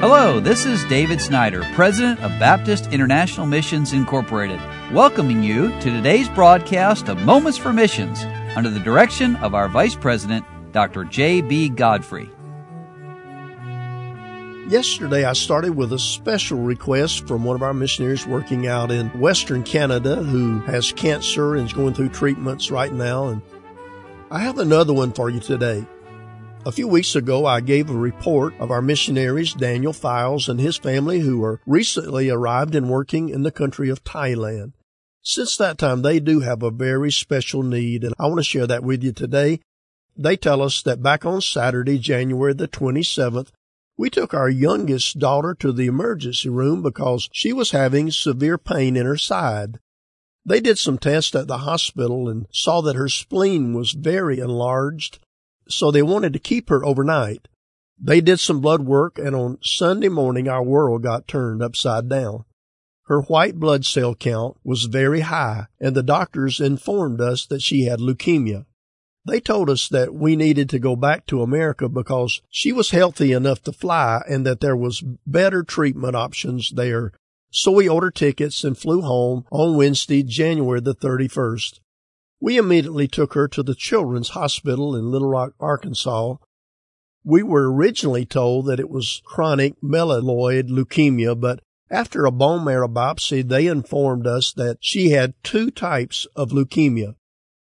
Hello, this is David Snyder, President of Baptist International Missions Incorporated, welcoming you to today's broadcast of Moments for Missions under the direction of our Vice President, Dr. J.B. Godfrey. Yesterday, I started with a special request from one of our missionaries working out in Western Canada who has cancer and is going through treatments right now. And I have another one for you today. A few weeks ago, I gave a report of our missionaries, Daniel Files and his family, who are recently arrived and working in the country of Thailand. Since that time, they do have a very special need, and I want to share that with you today. They tell us that back on Saturday, January the 27th, we took our youngest daughter to the emergency room because she was having severe pain in her side. They did some tests at the hospital and saw that her spleen was very enlarged, so they wanted to keep her overnight. They did some blood work, and on Sunday morning, our world got turned upside down. Her white blood cell count was very high, and the doctors informed us that she had leukemia. They told us that we needed to go back to America because she was healthy enough to fly and that there was better treatment options there. So we ordered tickets and flew home on Wednesday, January the 31st. We immediately took her to the Children's Hospital in Little Rock, Arkansas. We were originally told that it was chronic myeloid leukemia, but after a bone marrow biopsy, they informed us that she had two types of leukemia.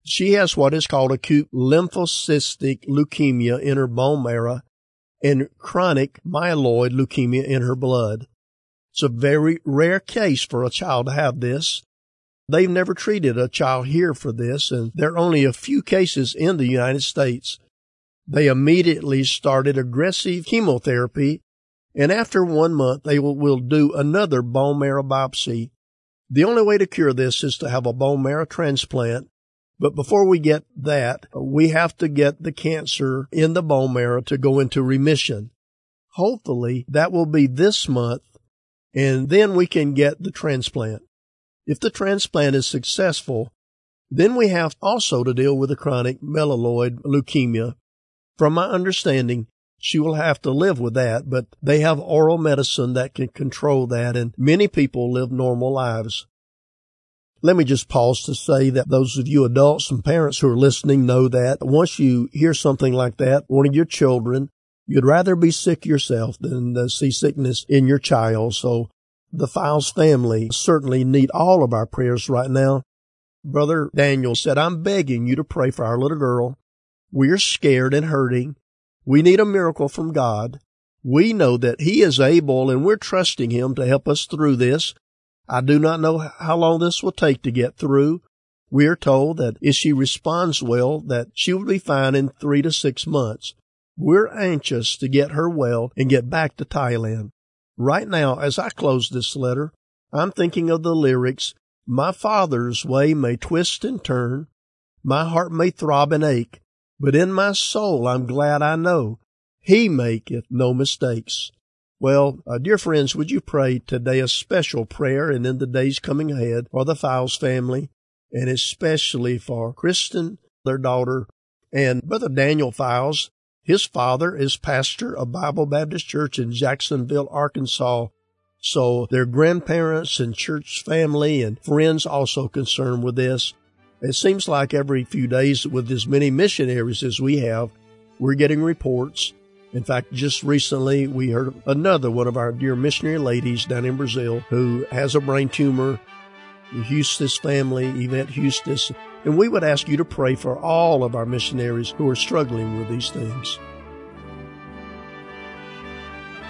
She has what is called acute lymphocytic leukemia in her bone marrow and chronic myeloid leukemia in her blood. It's a very rare case for a child to have this. They've never treated a child here for this, and there are only a few cases in the United States. They immediately started aggressive chemotherapy, and after 1 month, they will do another bone marrow biopsy. The only way to cure this is to have a bone marrow transplant. But before we get that, we have to get the cancer in the bone marrow to go into remission. Hopefully, that will be this month, and then we can get the transplant. If the transplant is successful, then we have also to deal with the chronic myeloid leukemia. From my understanding, she will have to live with that, but they have oral medicine that can control that, and many people live normal lives. Let me just pause to say that those of you adults and parents who are listening know that once you hear something like that, one of your children, you'd rather be sick yourself than to see sickness in your child. So the Files family certainly need all of our prayers right now. Brother Daniel said, I'm begging you to pray for our little girl. We're scared and hurting. We need a miracle from God. We know that He is able, and we're trusting Him to help us through this. I do not know how long this will take to get through. We are told that if she responds well, that she will be fine in 3 to 6 months. We're anxious to get her well and get back to Thailand. Right now, as I close this letter, I'm thinking of the lyrics, my Father's way may twist and turn, my heart may throb and ache, but in my soul I'm glad I know He maketh no mistakes. Well, dear friends, would you pray today a special prayer and in the days coming ahead for the Files family, and especially for Kristen, their daughter, and Brother Daniel Files. His father is pastor of Bible Baptist Church in Jacksonville, Arkansas, so their grandparents and church family and friends also concerned with this. It seems like every few days with as many missionaries as we have, we're getting reports. In fact, just recently, we heard another one of our dear missionary ladies down in Brazil who has a brain tumor, the Houston family, Yvette Houston. And we would ask you to pray for all of our missionaries who are struggling with these things.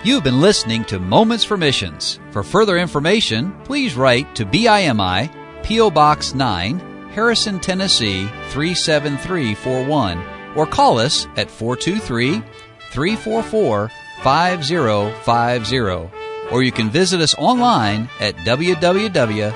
You've been listening to Moments for Missions. For further information, please write to BIMI, P.O. Box 9, Harrison, Tennessee, 37341, or call us at 423-344-5050, or you can visit us online at www.bimi.org.